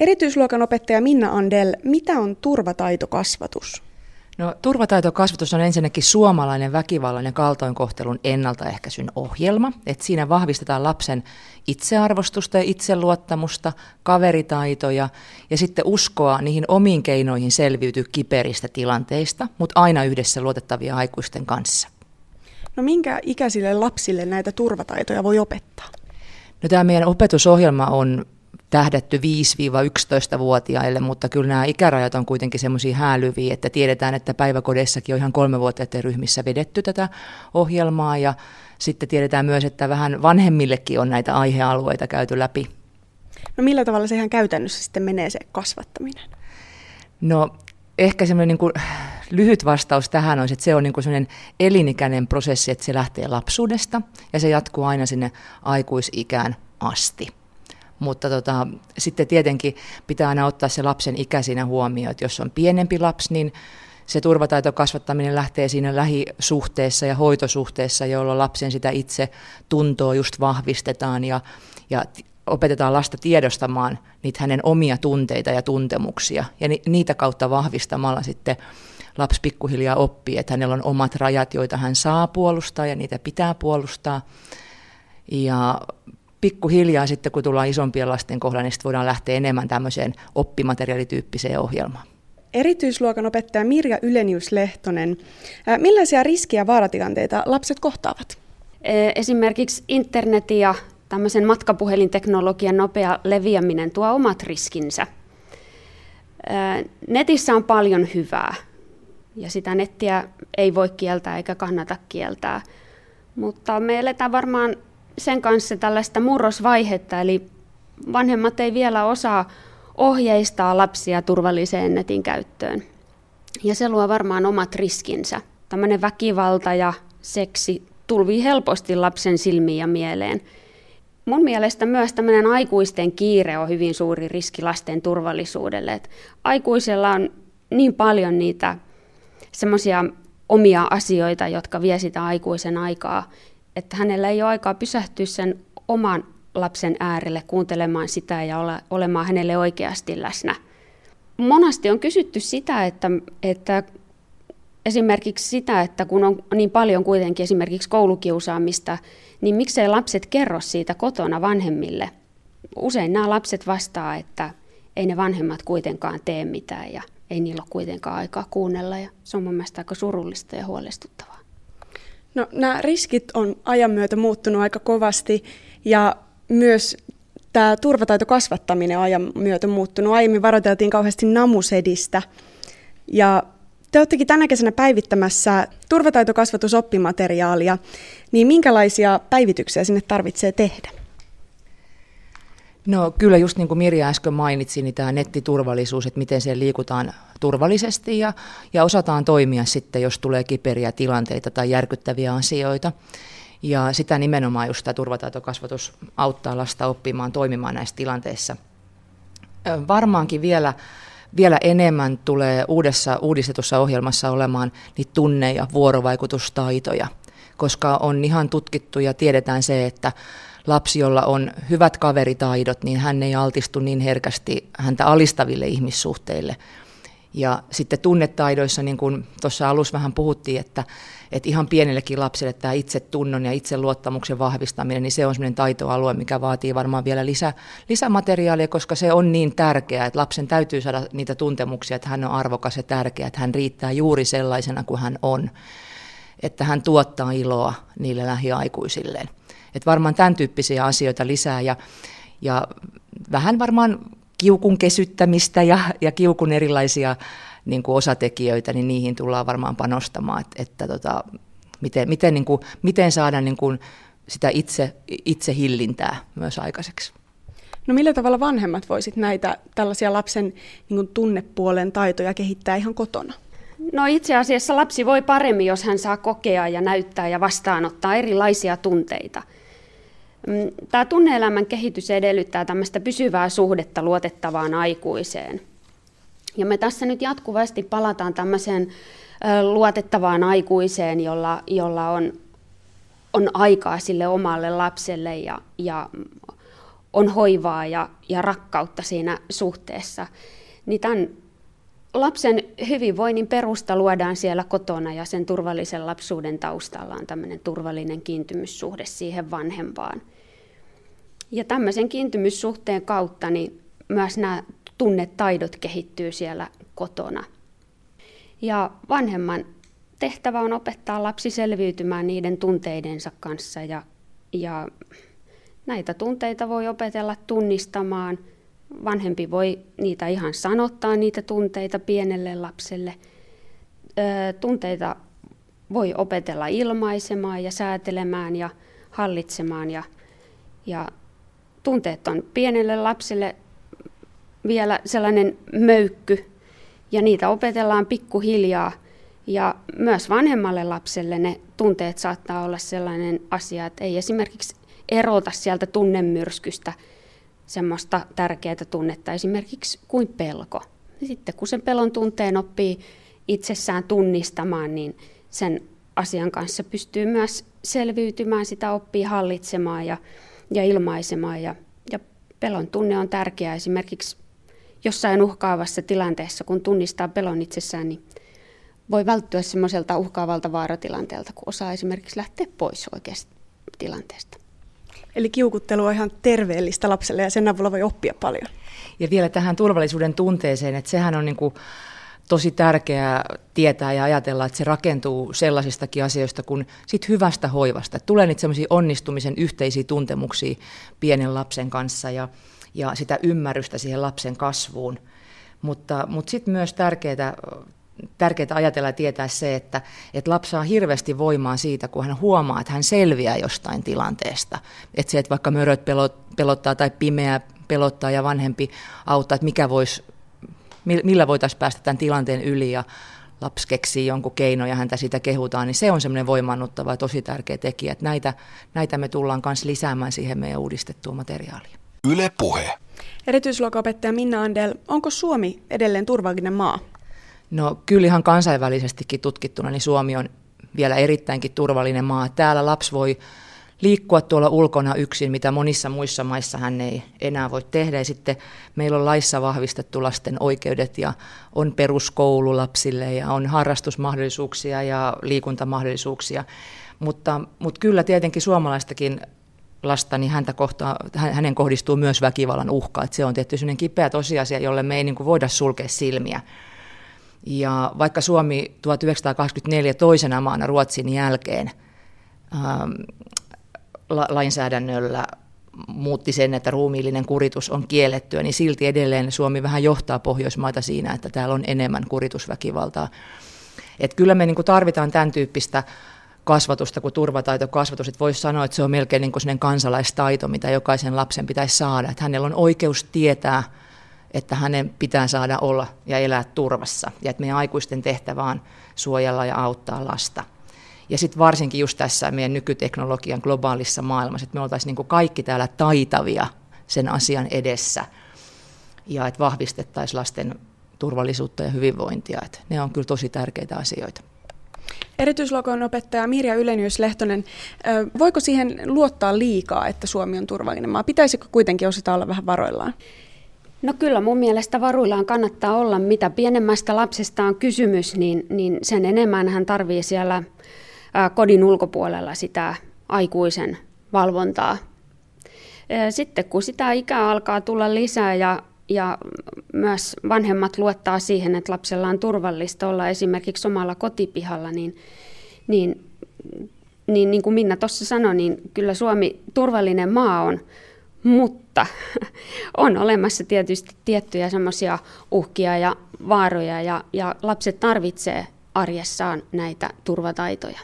Erityisluokan opettaja Minna Andell, mitä on turvataitokasvatus? No, turvataitokasvatus on ensinnäkin suomalainen väkivallan ja kaltoinkohtelun ennaltaehkäisyn ohjelma. Et siinä vahvistetaan lapsen itsearvostusta ja itseluottamusta, kaveritaitoja ja sitten uskoa niihin omiin keinoihin selviytyä kiperistä tilanteista, mutta aina yhdessä luotettavien aikuisten kanssa. No, minkä ikäisille lapsille näitä turvataitoja voi opettaa? No, tämä meidän opetusohjelma on tähdätty 5-11-vuotiaille, mutta kyllä nämä ikärajat on kuitenkin semmoisia häälyviä, että tiedetään, että päiväkodeissakin on ihan 3-vuotiaiden ryhmissä vedetty tätä ohjelmaa, ja sitten tiedetään myös, että vähän vanhemmillekin on näitä aihealueita käyty läpi. No, millä tavalla se ihan käytännössä sitten menee se kasvattaminen? No, ehkä semmoinen lyhyt vastaus tähän on, että se on semmoinen elinikäinen prosessi, että se lähtee lapsuudesta ja se jatkuu aina sinne aikuisikään asti. Mutta sitten tietenkin pitää aina ottaa se lapsen ikä siinä huomioon, että jos on pienempi lapsi, niin se turvataitokasvattaminen lähtee siinä lähisuhteessa ja hoitosuhteessa, jolloin lapsen sitä itse tuntoa just vahvistetaan ja opetetaan lasta tiedostamaan niitä hänen omia tunteita ja tuntemuksia. Ja niitä kautta vahvistamalla sitten lapsi pikkuhiljaa oppii, että hänellä on omat rajat, joita hän saa puolustaa ja niitä pitää puolustaa. Ja pikkuhiljaa sitten, kun tullaan isompien lasten kohdalla, niin sitten voidaan lähteä enemmän tämmöiseen oppimateriaalityyppiseen ohjelmaan. Erityisluokan opettaja Mirja Ylenius-Lehtonen, millaisia riskiä ja vaaratilanteita lapset kohtaavat? Esimerkiksi internetin ja tämmöisen matkapuhelinteknologian nopea leviäminen tuo omat riskinsä. Netissä on paljon hyvää ja sitä nettiä ei voi kieltää eikä kannata kieltää, mutta me eletään varmaan sen kanssa tällaista murrosvaihetta, eli vanhemmat ei vielä osaa ohjeistaa lapsia turvalliseen netin käyttöön. Ja se luo varmaan omat riskinsä. Tämmöinen väkivalta ja seksi tulvii helposti lapsen silmiin ja mieleen. Mun mielestä myös tämmöinen aikuisten kiire on hyvin suuri riski lasten turvallisuudelle. Et aikuisella on niin paljon niitä semmoisia omia asioita, jotka vie sitä aikuisen aikaa, että hänellä ei ole aikaa pysähtyä sen oman lapsen äärelle kuuntelemaan sitä ja olemaan hänelle oikeasti läsnä. Monasti on kysytty sitä, että esimerkiksi sitä, että kun on niin paljon kuitenkin esimerkiksi koulukiusaamista, niin miksei lapset kerro siitä kotona vanhemmille. Usein nämä lapset vastaa, että ei ne vanhemmat kuitenkaan tee mitään ja ei niillä ole kuitenkaan aikaa kuunnella. Ja se on mun mielestä aika surullista ja huolestuttavaa. No, nämä riskit on ajan myötä muuttunut aika kovasti ja myös tämä turvataitokasvattaminen on ajan myötä muuttunut. Aiemmin varoiteltiin kauheasti namusedistä ja te olettekin tänä kesänä päivittämässä turvataitokasvatusoppimateriaalia, niin minkälaisia päivityksiä sinne tarvitsee tehdä? No, kyllä just niin kuin Mirja äsken mainitsi, niin tämä nettiturvallisuus, että miten se liikutaan turvallisesti ja osataan toimia sitten, jos tulee kiperiä tilanteita tai järkyttäviä asioita. Ja sitä nimenomaan just tämä turvataitokasvatus auttaa lasta oppimaan, toimimaan näissä tilanteissa. Varmaankin vielä enemmän tulee uudistetussa ohjelmassa olemaan niitä tunne- ja vuorovaikutustaitoja, koska on ihan tutkittu ja tiedetään se, että lapsi, jolla on hyvät kaveritaidot, niin hän ei altistu niin herkästi häntä alistaville ihmissuhteille. Ja sitten tunnetaidoissa, niin kuin tuossa alussa vähän puhuttiin, että ihan pienellekin lapselle tämä itsetunnon ja itseluottamuksen vahvistaminen, niin se on sellainen taitoalue, mikä vaatii varmaan vielä lisämateriaalia, koska se on niin tärkeää, että lapsen täytyy saada niitä tuntemuksia, että hän on arvokas ja tärkeä, että hän riittää juuri sellaisena kuin hän on, että hän tuottaa iloa niille lähiaikuisilleen. Että varmaan tämän tyyppisiä asioita lisää ja vähän varmaan kiukun kesyttämistä ja kiukun erilaisia niin kuin osatekijöitä, niin niihin tullaan varmaan panostamaan, että miten saada niin kuin sitä itse hillintää myös aikaiseksi. No, millä tavalla vanhemmat voisit näitä tällaisia lapsen niin kuin tunnepuolen taitoja kehittää ihan kotona? No, itse asiassa lapsi voi paremmin, jos hän saa kokea ja näyttää ja vastaanottaa erilaisia tunteita. Tämä tunne-elämän kehitys edellyttää tämmöistä pysyvää suhdetta luotettavaan aikuiseen. Ja me tässä nyt jatkuvasti palataan tämmöiseen luotettavaan aikuiseen, jolla on aikaa sille omalle lapselle ja on hoivaa ja rakkautta siinä suhteessa, niin tämän lapsen hyvinvoinnin perusta luodaan siellä kotona ja sen turvallisen lapsuuden taustalla on tämmöinen turvallinen kiintymyssuhde siihen vanhempaan. Ja tämmöisen kiintymyssuhteen kautta niin myös nämä tunnetaidot kehittyy siellä kotona. Ja vanhemman tehtävä on opettaa lapsi selviytymään niiden tunteidensa kanssa ja näitä tunteita voi opetella tunnistamaan. Vanhempi voi niitä ihan sanottaa, niitä tunteita pienelle lapselle. Tunteita voi opetella ilmaisemaan ja säätelemään ja hallitsemaan. Ja tunteet on pienelle lapselle vielä sellainen möykky ja niitä opetellaan pikkuhiljaa. Ja myös vanhemmalle lapselle ne tunteet saattaa olla sellainen asia, että ei esimerkiksi erota sieltä tunnemyrskystä semmoista tärkeää tunnetta esimerkiksi kuin pelko. Sitten kun sen pelon tunteen oppii itsessään tunnistamaan, niin sen asian kanssa pystyy myös selviytymään, sitä oppii hallitsemaan ja ilmaisemaan. Ja pelon tunne on tärkeä esimerkiksi jossain uhkaavassa tilanteessa, kun tunnistaa pelon itsessään, niin voi välttyä semmoiselta uhkaavalta vaaratilanteelta, kun osaa esimerkiksi lähteä pois oikeasta tilanteesta. Eli kiukuttelu on ihan terveellistä lapselle ja sen avulla voi oppia paljon. Ja vielä tähän turvallisuuden tunteeseen, että sehän on niin kuin tosi tärkeää tietää ja ajatella, että se rakentuu sellaisistakin asioista kuin sit hyvästä hoivasta. Että tulee niitä sellaisia onnistumisen yhteisiä tuntemuksia pienen lapsen kanssa ja sitä ymmärrystä siihen lapsen kasvuun. Mutta sitten myös tärkeää ajatella ja tietää se, että lapsi saa hirveästi voimaa siitä, kun hän huomaa, että hän selviää jostain tilanteesta. Että se, että vaikka möröt pelottaa tai pimeä pelottaa ja vanhempi auttaa, että millä voitaisiin päästä tämän tilanteen yli ja lapsi keksii jonkun keino ja häntä siitä kehutaan, niin se on semmoinen voimaannuttava ja tosi tärkeä tekijä. Että näitä me tullaan myös lisäämään siihen meidän uudistettua materiaalia. Yle Puhe. Erityisluokanopettaja Minna Andell, onko Suomi edelleen turvallinen maa? No kyllä ihan kansainvälisestikin tutkittuna, niin Suomi on vielä erittäinkin turvallinen maa. Täällä lapsi voi liikkua tuolla ulkona yksin, mitä monissa muissa maissa hän ei enää voi tehdä. Ja sitten meillä on laissa vahvistettu lasten oikeudet ja on peruskoulu lapsille ja on harrastusmahdollisuuksia ja liikuntamahdollisuuksia. Mutta kyllä tietenkin suomalaistakin lasta, niin hänen kohdistuu myös väkivallan uhka. Et se on tietysti sellainen kipeä tosiasia, jolle me ei niin kuin voida sulkea silmiä. Ja vaikka Suomi 1984 toisena maana Ruotsin jälkeen lainsäädännöllä muutti sen, että ruumiillinen kuritus on kiellettyä, niin silti edelleen Suomi vähän johtaa Pohjoismaita siinä, että täällä on enemmän kuritusväkivaltaa. Et kyllä me niinku tarvitaan tämän tyyppistä kasvatusta kuin turvataitokasvatus. Et voisi sanoa, että se on melkein niinku sellainen kansalaistaito, mitä jokaisen lapsen pitäisi saada. Et hänellä on oikeus tietää, että hänen pitää saada olla ja elää turvassa, ja että meidän aikuisten tehtävä on suojella ja auttaa lasta. Ja sitten varsinkin just tässä meidän nykyteknologian globaalissa maailmassa, että me oltaisiin niinku kaikki täällä taitavia sen asian edessä, ja että vahvistettaisiin lasten turvallisuutta ja hyvinvointia. Et ne on kyllä tosi tärkeitä asioita. Erityisluokanopettaja Mirja Ylenius-Lehtonen, voiko siihen luottaa liikaa, että Suomi on turvallinen maa? Pitäisikö kuitenkin osata olla vähän varoillaan? No kyllä mun mielestä varuillaan kannattaa olla. Mitä pienemmästä lapsesta on kysymys, niin sen enemmän hän tarvitsee siellä kodin ulkopuolella sitä aikuisen valvontaa. Sitten kun sitä ikää alkaa tulla lisää ja myös vanhemmat luottaa siihen, että lapsella on turvallista olla esimerkiksi omalla kotipihalla, niin kuin Minna tuossa sanoi, niin kyllä Suomi turvallinen maa on. Mutta on olemassa tietysti tiettyjä semmoisia uhkia ja vaaroja ja lapset tarvitsee arjessaan näitä turvataitoja.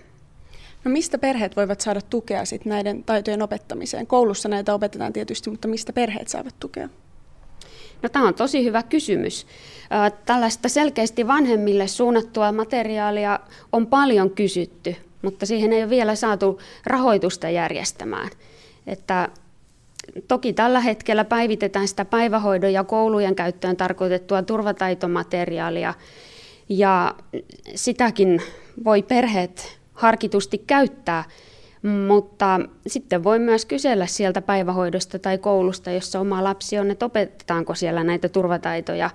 No mistä perheet voivat saada tukea sit näiden taitojen opettamiseen? Koulussa näitä opetetaan tietysti, mutta mistä perheet saavat tukea? No tämä on tosi hyvä kysymys. Tällaista selkeästi vanhemmille suunnattua materiaalia on paljon kysytty, mutta siihen ei ole vielä saatu rahoitusta järjestämään. Että toki tällä hetkellä päivitetään sitä päivähoidon ja koulujen käyttöön tarkoitettua turvataitomateriaalia ja sitäkin voi perheet harkitusti käyttää, Mutta sitten voi myös kysellä sieltä päivähoidosta tai koulusta, jossa oma lapsi on, että opetetaanko siellä näitä turvataitoja.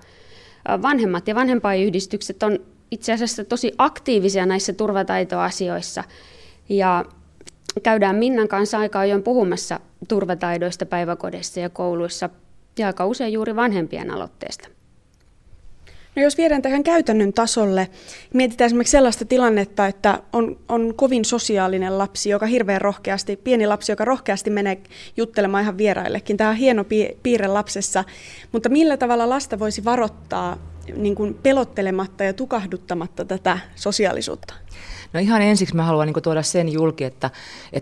Vanhemmat ja vanhempainyhdistykset on itse asiassa tosi aktiivisia näissä turvataitoasioissa. Ja käydään Minnan kanssa aika ajoin puhumassa turvataidoista päiväkodeissa ja kouluissa ja aika usein juuri vanhempien aloitteesta. No jos viedään tähän käytännön tasolle, mietitään esimerkiksi sellaista tilannetta, että on kovin sosiaalinen lapsi, joka hirveän rohkeasti, pieni lapsi, joka rohkeasti menee juttelemaan ihan vieraillekin. Tämä on hieno piirre lapsessa, mutta millä tavalla lasta voisi varottaa niin kuin pelottelematta ja tukahduttamatta tätä sosiaalisuutta? No ihan ensiksi mä haluan tuoda sen julki, että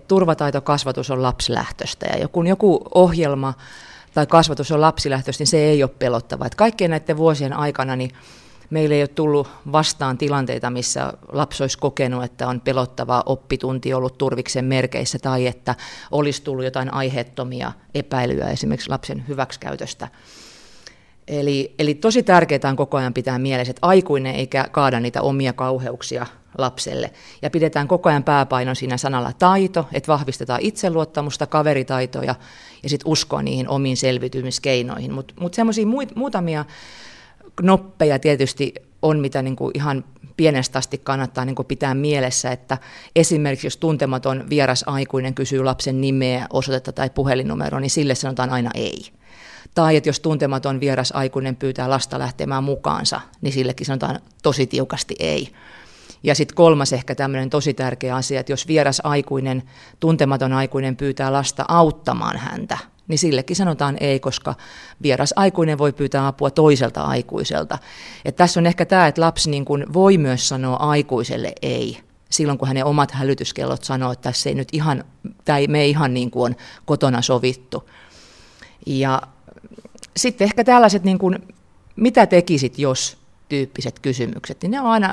turvataitokasvatus on lapsilähtöistä ja kun joku ohjelma tai kasvatus on lapsilähtöistä, niin se ei ole pelottavaa. Että kaikkien näiden vuosien aikana niin meillä ei ole tullut vastaan tilanteita, missä lapsi olisi kokenut, että on pelottavaa oppitunti ollut turviksen merkeissä tai että olisi tullut jotain aiheettomia epäilyjä esimerkiksi lapsen hyväksikäytöstä. Eli tosi tärkeää on koko ajan pitää mielessä, että aikuinen ei kaada niitä omia kauheuksia lapselle. Ja pidetään koko ajan pääpaino siinä sanalla taito, että vahvistetaan itseluottamusta, kaveritaitoja ja sitten uskoa niihin omiin selviytymiskeinoihin. Mutta semmoisia muutamia knoppeja tietysti on, mitä niinku ihan pienestä asti kannattaa niinku pitää mielessä, että esimerkiksi jos tuntematon vieras aikuinen kysyy lapsen nimeä, osoitetta tai puhelinnumeroa, niin sille sanotaan aina ei. Tai että jos tuntematon vieras aikuinen pyytää lasta lähtemään mukaansa, niin sillekin sanotaan tosi tiukasti ei. Ja sitten kolmas ehkä tämmöinen tosi tärkeä asia, että jos vieras aikuinen, tuntematon aikuinen pyytää lasta auttamaan häntä, niin sillekin sanotaan ei, koska vieras aikuinen voi pyytää apua toiselta aikuiselta. Et tässä on ehkä tämä, että lapsi niin kun voi myös sanoa aikuiselle ei, silloin kun hänen omat hälytyskellot sanoo, että tässä ei nyt ihan, tai me ei ihan niin kuin on kotona sovittu. Ja sitten ehkä tällaiset, niin kuin, mitä tekisit jos, tyyppiset kysymykset, niin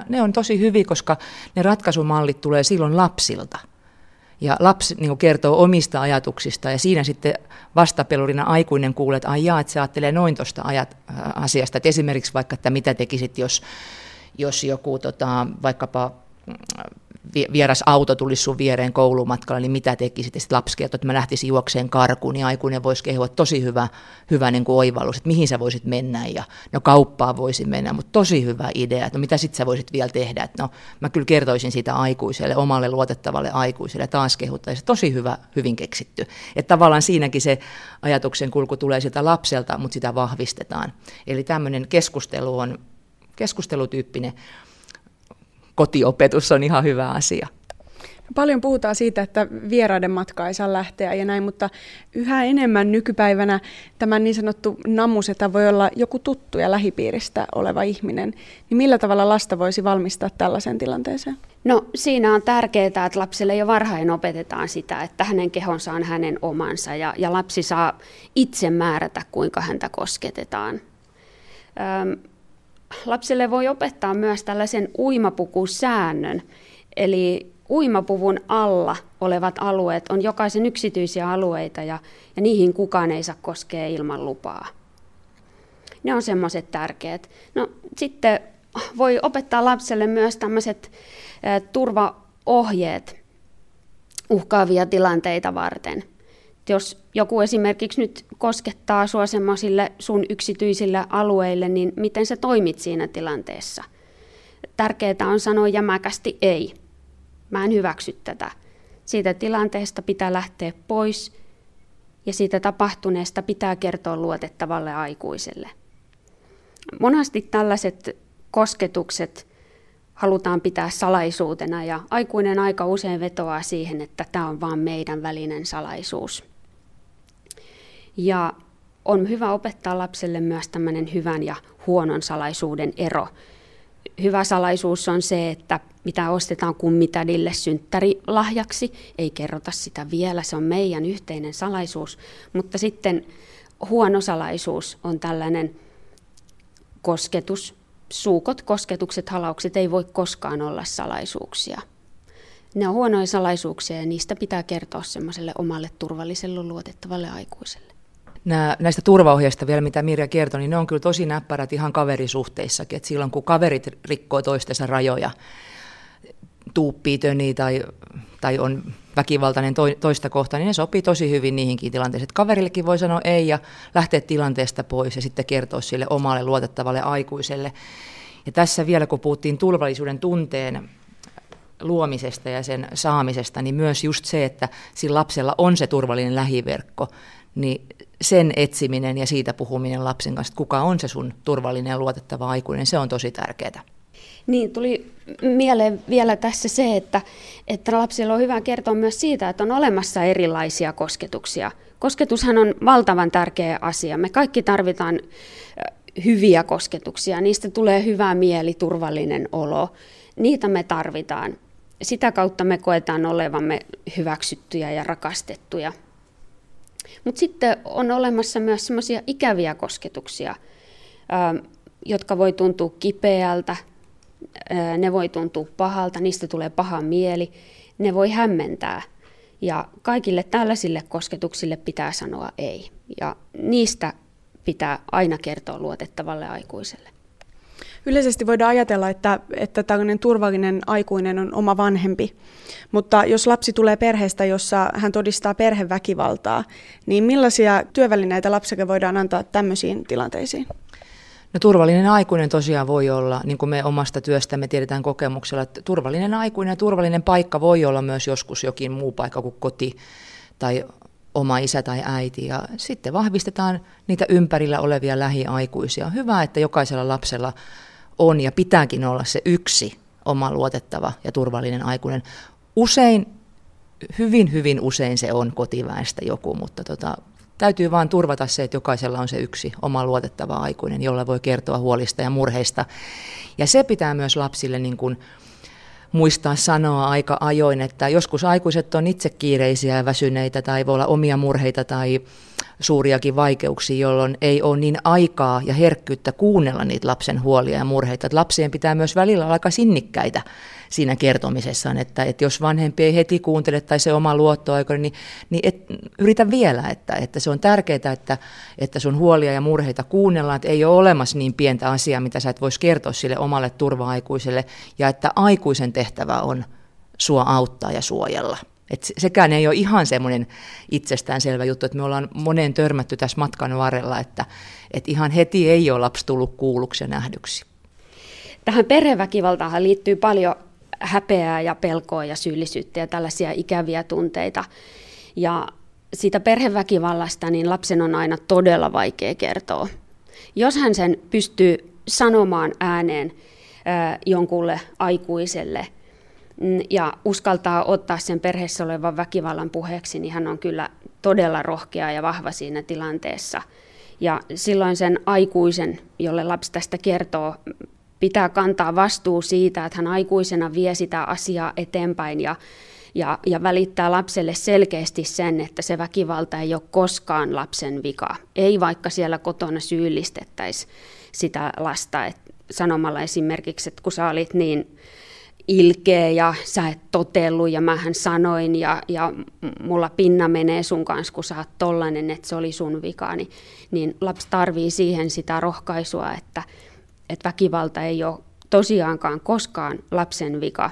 ne on tosi hyviä, koska ne ratkaisumallit tulee silloin lapsilta. Ja lapsi niin kertoo omista ajatuksista ja siinä sitten vastapelurina aikuinen kuulee, että ai jaa, että se ajattelee noin tuosta asiasta. Et esimerkiksi vaikka, että mitä tekisit, jos joku vaikkapa vieras auto tulisi sun viereen koulumatkalla, niin mitä tekisit? Ja sitten lapsi kertoo, että mä lähtisin juokseen karkuun, niin aikuinen voisi kehua tosi hyvä niin kuin oivallus, että mihin sä voisit mennä, ja no kauppaan voisi mennä, mutta tosi hyvä idea, että no mitä sitten sä voisit vielä tehdä, että no mä kyllä kertoisin siitä aikuiselle, omalle luotettavalle aikuiselle, taas kehuttaisiin, tosi hyvä, hyvin keksitty. Että tavallaan siinäkin se ajatuksen kulku tulee sieltä lapselta, mutta sitä vahvistetaan. Eli tämmöinen keskustelu on keskustelutyyppinen. Kotiopetus on ihan hyvä asia. Paljon puhutaan siitä, että vieraiden matkaa ei saa lähteä ja näin, mutta yhä enemmän nykypäivänä tämä niin sanottu namuseta voi olla joku tuttu ja lähipiiristä oleva ihminen. Niin millä tavalla lasta voisi valmistaa tällaiseen tilanteeseen? No siinä on tärkeää, että lapselle jo varhain opetetaan sitä, että hänen kehonsa on hänen omansa ja lapsi saa itse määrätä, kuinka häntä kosketetaan. Lapselle voi opettaa myös tällaisen uimapukusäännön, eli uimapuvun alla olevat alueet on jokaisen yksityisiä alueita ja niihin kukaan ei saa koskea ilman lupaa. Ne on semmoiset tärkeät. No, sitten voi opettaa lapselle myös tämmöiset turvaohjeet uhkaavia tilanteita varten. Jos joku esimerkiksi nyt koskettaa sua semmoisille sun yksityisille alueille, niin miten sä toimit siinä tilanteessa? Tärkeää on sanoa jämäkästi ei. Mä en hyväksy tätä. Siitä tilanteesta pitää lähteä pois ja siitä tapahtuneesta pitää kertoa luotettavalle aikuiselle. Monasti tällaiset kosketukset halutaan pitää salaisuutena ja aikuinen aika usein vetoaa siihen, että tämä on vaan meidän välinen salaisuus. Ja on hyvä opettaa lapselle myös tämmöinen hyvän ja huonon salaisuuden ero. Hyvä salaisuus on se, että mitä ostetaan kummitädille synttärilahjaksi, ei kerrota sitä vielä, se on meidän yhteinen salaisuus. Mutta sitten huono salaisuus on tällainen kosketus. Suukot, kosketukset, halaukset ei voi koskaan olla salaisuuksia. Ne on huonoja salaisuuksia ja niistä pitää kertoa semmoiselle omalle turvalliselle, luotettavalle aikuiselle. Näistä turvaohjeista vielä, mitä Mirja kertoi, niin ne on kyllä tosi näppärät ihan kaverisuhteissakin. Et silloin kun kaverit rikkoo toistensa rajoja, tuuppii töniä tai on väkivaltainen toista kohtaan, niin ne sopii tosi hyvin niihinkin tilanteisiin. Että kaverillekin voi sanoa ei ja lähteä tilanteesta pois ja sitten kertoa sille omalle luotettavalle aikuiselle. Ja tässä vielä, kun puhuttiin turvallisuuden tunteen luomisesta ja sen saamisesta, niin myös just se, että sillä lapsella on se turvallinen lähiverkko, niin sen etsiminen ja siitä puhuminen lapsen kanssa, että kuka on se sun turvallinen ja luotettava aikuinen, se on tosi tärkeää. Niin, tuli mieleen vielä tässä se, että lapsilla on hyvä kertoa myös siitä, että on olemassa erilaisia kosketuksia. Kosketushan on valtavan tärkeä asia. Me kaikki tarvitaan hyviä kosketuksia. Niistä tulee hyvä mieli, turvallinen olo. Niitä me tarvitaan. Sitä kautta me koetaan olevamme hyväksyttyjä ja rakastettuja. Mutta sitten on olemassa myös semmoisia ikäviä kosketuksia, jotka voi tuntua kipeältä. Ne voi tuntua pahalta, niistä tulee paha mieli, ne voi hämmentää. Ja kaikille tällaisille kosketuksille pitää sanoa ei. Ja niistä pitää aina kertoa luotettavalle aikuiselle. Yleisesti voidaan ajatella, että tällainen turvallinen aikuinen on oma vanhempi. Mutta jos lapsi tulee perheestä, jossa hän todistaa perheväkivaltaa, niin millaisia työvälineitä lapselle voidaan antaa tämmöisiin tilanteisiin? No, turvallinen aikuinen tosiaan voi olla, niin kuin me omasta työstämme tiedetään kokemuksella, että turvallinen aikuinen ja turvallinen paikka voi olla myös joskus jokin muu paikka kuin koti tai oma isä tai äiti. Ja sitten vahvistetaan niitä ympärillä olevia lähiaikuisia. Hyvä, että jokaisella lapsella on ja pitääkin olla se yksi oma luotettava ja turvallinen aikuinen. Usein, hyvin usein se on kotiväestä joku, mutta täytyy vaan turvata se, että jokaisella on se yksi oma luotettava aikuinen, jolla voi kertoa huolista ja murheista. Ja se pitää myös lapsille niin kuin muistaa sanoa aika ajoin, että joskus aikuiset on itse kiireisiä ja väsyneitä tai voi olla omia murheita tai suuriakin vaikeuksia, jolloin ei ole niin aikaa ja herkkyyttä kuunnella niitä lapsen huolia ja murheita. Että lapsien pitää myös välillä olla aika sinnikkäitä siinä kertomisessaan, että jos vanhempi ei heti kuuntele tai se oma luottoaika, niin yritä vielä, että se on tärkeää, että sun huolia ja murheita kuunnellaan, että ei ole olemassa niin pientä asiaa, mitä sä et voisi kertoa sille omalle turva-aikuiselle, ja että aikuisen tehtävä on sua auttaa ja suojella. Et sekään ei ole ihan semmoinen itsestäänselvä juttu, että me ollaan moneen törmätty tässä matkan varrella, että ihan heti ei ole lapsi tullut kuulluksi ja nähdyksi. Tähän perheväkivaltaan liittyy paljon häpeää ja pelkoa ja syyllisyyttä ja tällaisia ikäviä tunteita. Ja siitä perheväkivallasta niin lapsen on aina todella vaikea kertoa. Jos hän sen pystyy sanomaan ääneen jonkulle aikuiselle ja uskaltaa ottaa sen perheessä olevan väkivallan puheeksi, niin hän on kyllä todella rohkea ja vahva siinä tilanteessa. Ja silloin sen aikuisen, jolle lapsi tästä kertoo, pitää kantaa vastuu siitä, että hän aikuisena vie sitä asiaa eteenpäin ja välittää lapselle selkeästi sen, että se väkivalta ei ole koskaan lapsen vika. Ei vaikka siellä kotona syyllistettäisiin sitä lasta, että sanomalla esimerkiksi, että kun sä olit niin ilkeä ja sä et totellut ja mähän sanoin ja mulla pinna menee sun kanssa, kun sä oot tollainen, että se oli sun vika, niin lapsi tarvii siihen sitä rohkaisua, että väkivalta ei ole tosiaankaan koskaan lapsen vika.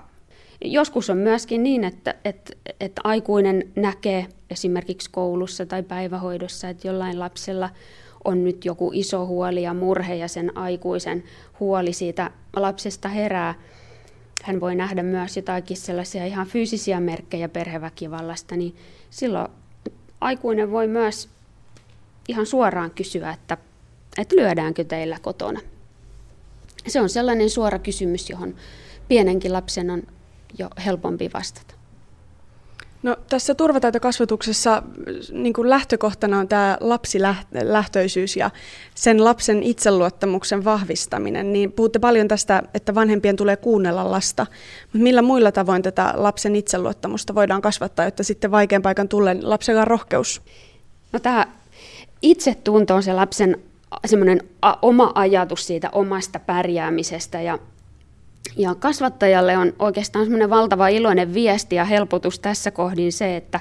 Joskus on myöskin niin, että aikuinen näkee esimerkiksi koulussa tai päivähoidossa, että jollain lapsella on nyt joku iso huoli ja murhe ja sen aikuisen huoli siitä lapsesta herää. Hän voi nähdä myös jotakin sellaisia ihan fyysisiä merkkejä perheväkivallasta, niin silloin aikuinen voi myös ihan suoraan kysyä, että lyödäänkö teillä kotona. Se on sellainen suora kysymys, johon pienenkin lapsen on jo helpompi vastata. No, tässä turvataitokasvatuksessa niin kuin lähtökohtana on tämä lapsilähtöisyys ja sen lapsen itseluottamuksen vahvistaminen. Niin puhutte paljon tästä, että vanhempien tulee kuunnella lasta. Millä muilla tavoin tätä lapsen itseluottamusta voidaan kasvattaa, jotta sitten vaikean paikan tullen lapsella on rohkeus? No, tämä itsetunto on se lapsen semmoinen oma ajatus siitä omasta pärjäämisestä ja kasvattajalle on oikeastaan semmoinen valtava iloinen viesti ja helpotus tässä kohdin se, että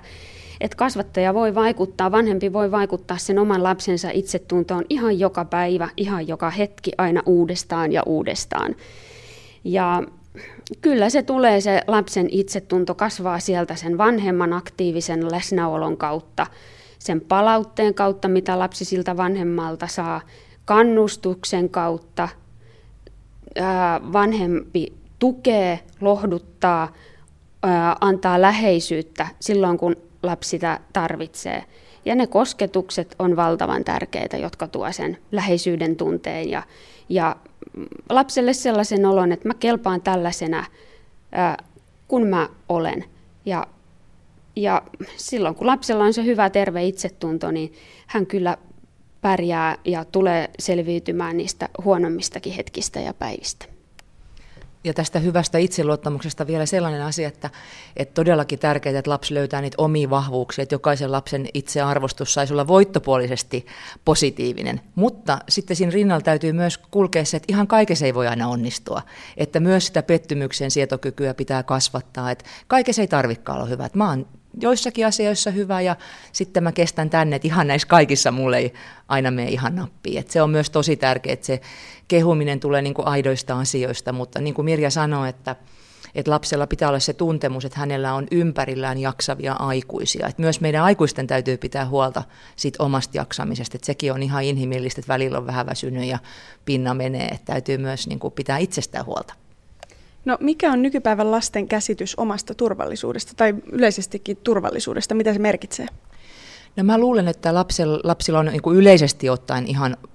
kasvattaja voi vaikuttaa, vanhempi voi vaikuttaa sen oman lapsensa itsetuntoon ihan joka päivä, ihan joka hetki, aina uudestaan ja uudestaan. Ja Kyllä se tulee, se lapsen itsetunto kasvaa sieltä sen vanhemman aktiivisen läsnäolon kautta, sen palautteen kautta, mitä lapsi siltä vanhemmalta saa, kannustuksen kautta. Vanhempi tukee, lohduttaa, antaa läheisyyttä silloin, kun lapsi sitä tarvitsee. Ja ne kosketukset on valtavan tärkeitä, jotka tuo sen läheisyyden tunteen ja lapselle sellaisen olon, että mä kelpaan tällaisena, kun mä olen. Ja silloin, kun lapsella on se hyvä, terve itsetunto, niin hän kyllä pärjää ja tulee selviytymään niistä huonommistakin hetkistä ja päivistä. Ja tästä hyvästä itseluottamuksesta vielä sellainen asia, että todellakin tärkeää, että lapsi löytää niitä omia vahvuuksia, että jokaisen lapsen itsearvostus saisi olla voittopuolisesti positiivinen. Mutta sitten siinä rinnalla täytyy myös kulkea se, että ihan kaikessa ei voi aina onnistua. Että myös sitä pettymyksen sietokykyä pitää kasvattaa, että kaikessa ei tarvitsekaan olla hyvä. Että mä oon joissakin asioissa hyvä ja sitten mä kestän tänne, että ihan näissä kaikissa mulle ei aina mene ihan nappiin. Että se on myös tosi tärkeää, että se kehuminen tulee niin kuin aidoista asioista, mutta niin kuin Mirja sanoi, että lapsella pitää olla se tuntemus, että hänellä on ympärillään jaksavia aikuisia. Että myös meidän aikuisten täytyy pitää huolta siitä omasta jaksamisesta, että sekin on ihan inhimillistä, että välillä on vähän väsynyt ja pinna menee, että täytyy myös niin kuin pitää itsestään huolta. No, mikä on nykypäivän lasten käsitys omasta turvallisuudesta tai yleisestikin turvallisuudesta? Mitä se merkitsee? No, mä luulen, että lapsilla on niin kuin yleisesti ottaen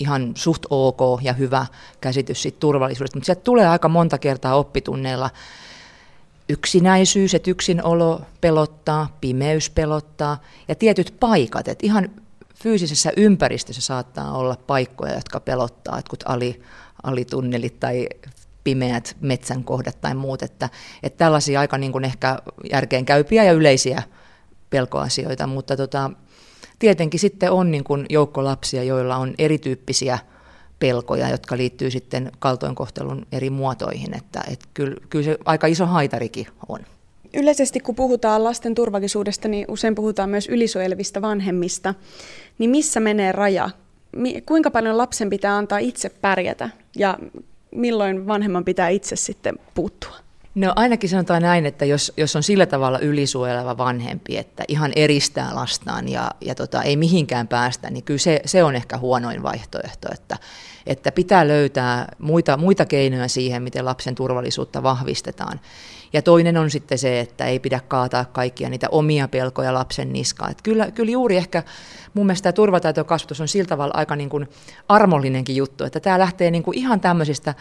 ihan suht ok ja hyvä käsitys siitä turvallisuudesta, mutta sieltä tulee aika monta kertaa oppitunneilla yksinäisyys, että yksinolo pelottaa, pimeys pelottaa ja tietyt paikat, että ihan fyysisessä ympäristössä saattaa olla paikkoja, jotka pelottaa, että kun alitunnelit tai pimeät metsän kohdat tai muut, että tällaisia aika niin kuin ehkä järkeenkäypiä ja yleisiä pelkoasioita, mutta tietenkin sitten on niin kuin joukko lapsia, joilla on erityyppisiä pelkoja, jotka liittyy sitten kaltoinkohtelun eri muotoihin, että kyllä se aika iso haitarikin on. Yleisesti kun puhutaan lasten turvallisuudesta, niin usein puhutaan myös ylisuojelevista vanhemmista, niin missä menee raja? Kuinka paljon lapsen pitää antaa itse pärjätä ja milloin vanhemman pitää itse sitten puuttua? No, ainakin sanotaan näin, että jos on sillä tavalla ylisuojeleva vanhempi, että ihan eristää lastaan ja ei mihinkään päästä, niin kyllä se on ehkä huonoin vaihtoehto, että pitää löytää muita keinoja siihen, miten lapsen turvallisuutta vahvistetaan. Ja toinen on sitten se, että ei pidä kaataa kaikkia niitä omia pelkoja lapsen niskaan. Että kyllä juuri ehkä mun mielestä tämä turvataitokasvatus on sillä tavalla aika niin kuin armollinenkin juttu, että tämä lähtee niin kuin ihan tämmöisistä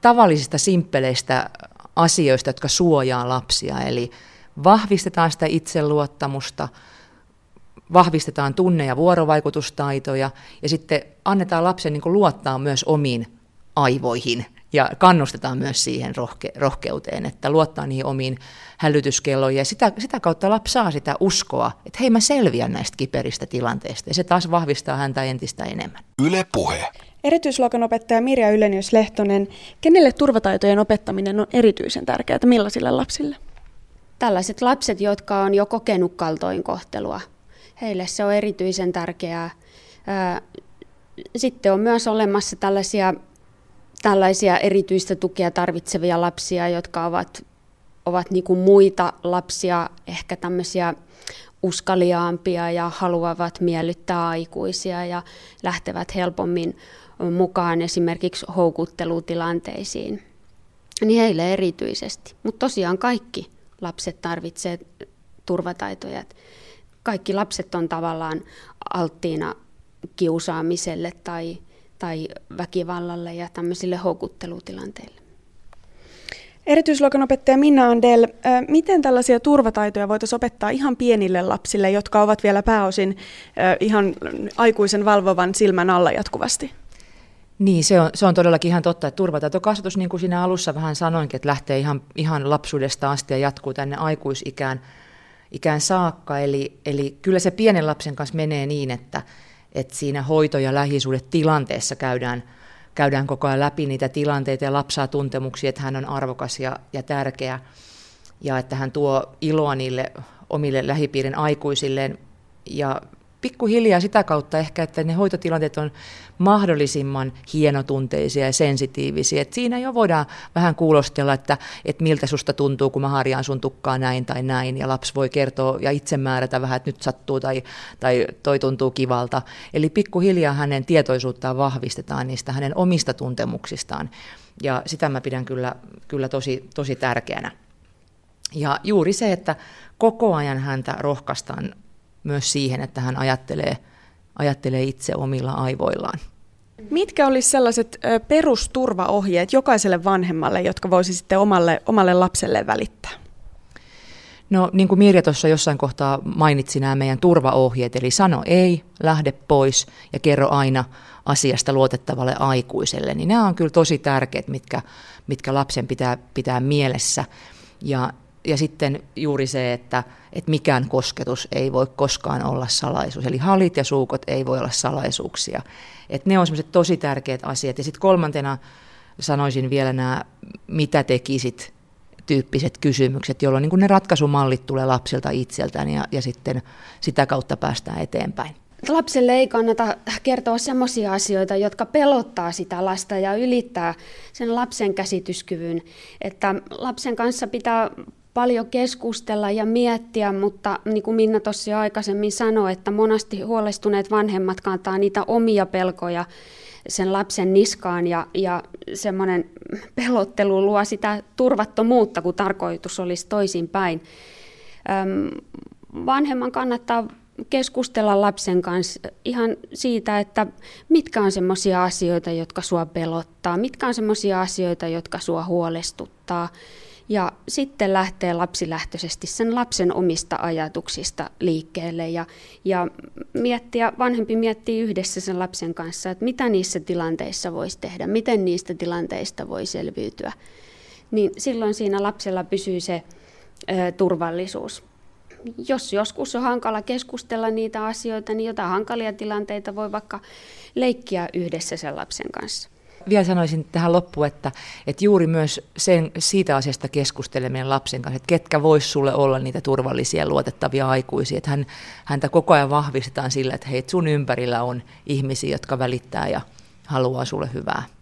tavallisista simppeleistä asioista, jotka suojaa lapsia, eli vahvistetaan sitä itseluottamusta, vahvistetaan tunne- ja vuorovaikutustaitoja ja sitten annetaan lapsen niin kuin luottaa myös omiin aivoihin ja kannustetaan myös siihen rohkeuteen, että luottaa niihin omiin hälytyskelloihin ja sitä kautta lapsi saa sitä uskoa, että hei, mä selviän näistä kiperistä tilanteista ja se taas vahvistaa häntä entistä enemmän. Yle Puhe. Erityisluokan opettaja Mirja Ylenius-Lehtonen, kenelle turvataitojen opettaminen on erityisen tärkeää, millaisille lapsille? Tällaiset lapset, jotka on jo kokenut kaltoinkohtelua, heille se on erityisen tärkeää. Sitten on myös olemassa tällaisia erityistä tukea tarvitsevia lapsia, jotka ovat niin kuin muita lapsia, ehkä tämmöisiä uskaliaampia ja haluavat miellyttää aikuisia ja lähtevät helpommin mukaan esimerkiksi houkuttelutilanteisiin, niin heille erityisesti. Mutta tosiaan kaikki lapset tarvitsevat turvataitoja. Kaikki lapset on tavallaan alttiina kiusaamiselle tai väkivallalle ja tämmöisille houkuttelutilanteille. Erityisluokan opettaja Minna Andell, miten tällaisia turvataitoja voitaisiin opettaa ihan pienille lapsille, jotka ovat vielä pääosin ihan aikuisen valvovan silmän alla jatkuvasti? Niin, se on todellakin ihan totta, että turvataitokasvatus, niin kuin siinä alussa vähän sanoinkin, että lähtee ihan lapsuudesta asti ja jatkuu tänne aikuisikään saakka. Eli kyllä se pienen lapsen kanssa menee niin, että siinä hoito- ja lähisuhdetilanteessa käydään koko ajan läpi niitä tilanteita ja lapsaa tuntemuksia, että hän on arvokas ja tärkeä ja että hän tuo iloa niille omille lähipiirin aikuisilleen ja pikkuhiljaa sitä kautta ehkä, että ne hoitotilanteet on mahdollisimman hienotunteisia ja sensitiivisiä. Et siinä jo voidaan vähän kuulostella, että miltä susta tuntuu, kun mä harjaan sun tukkaa näin tai näin, ja lapsi voi kertoa ja itse määrätä vähän, että nyt sattuu tai toi tuntuu kivalta. Eli pikkuhiljaa hänen tietoisuuttaan vahvistetaan niistä hänen omista tuntemuksistaan, ja sitä mä pidän kyllä tosi, tosi tärkeänä. Ja juuri se, että koko ajan häntä rohkaistaan myös siihen, että hän ajattelee itse omilla aivoillaan. Mitkä olisi sellaiset perusturvaohjeet jokaiselle vanhemmalle, jotka voisi sitten omalle lapselle välittää? No niin kuin Mirja tuossa jossain kohtaa mainitsi nämä meidän turvaohjeet, eli sano ei, lähde pois ja kerro aina asiasta luotettavalle aikuiselle. Niin nämä on kyllä tosi tärkeät, mitkä lapsen pitää mielessä. Ja sitten juuri se, että mikään kosketus ei voi koskaan olla salaisuus. Eli halit ja suukot ei voi olla salaisuuksia. Et ne on sellaiset tosi tärkeät asiat. Ja sitten kolmantena sanoisin vielä nämä mitä tekisit -tyyppiset kysymykset, jolloin niin kun ne ratkaisumallit tulee lapsilta itseltään ja sitten sitä kautta päästään eteenpäin. Lapselle ei kannata kertoa sellaisia asioita, jotka pelottaa sitä lasta ja ylittää sen lapsen käsityskyvyn. Että lapsen kanssa pitää paljon keskustella ja miettiä, mutta niin kuin Minna tuossa jo aikaisemmin sanoi, että monasti huolestuneet vanhemmat kantaa niitä omia pelkoja sen lapsen niskaan ja semmoinen pelottelu luo sitä turvattomuutta, kun tarkoitus olisi toisinpäin. Vanhemman kannattaa keskustella lapsen kanssa ihan siitä, että mitkä on semmoisia asioita, jotka sua pelottaa, mitkä on semmoisia asioita, jotka sua huolestuttaa. Ja sitten lähtee lapsilähtöisesti sen lapsen omista ajatuksista liikkeelle ja vanhempi miettii yhdessä sen lapsen kanssa, että mitä niissä tilanteissa voisi tehdä, miten niistä tilanteista voi selviytyä. Niin silloin siinä lapsella pysyy se turvallisuus. Jos joskus on hankala keskustella niitä asioita, niin jotain hankalia tilanteita voi vaikka leikkiä yhdessä sen lapsen kanssa. Vielä sanoisin tähän loppuun, että juuri myös siitä asiasta keskusteleminen lapsen kanssa, että ketkä vois sulle olla niitä turvallisia ja luotettavia aikuisia. Että häntä koko ajan vahvistetaan sillä, että hei, sun ympärillä on ihmisiä, jotka välittää ja haluaa sulle hyvää.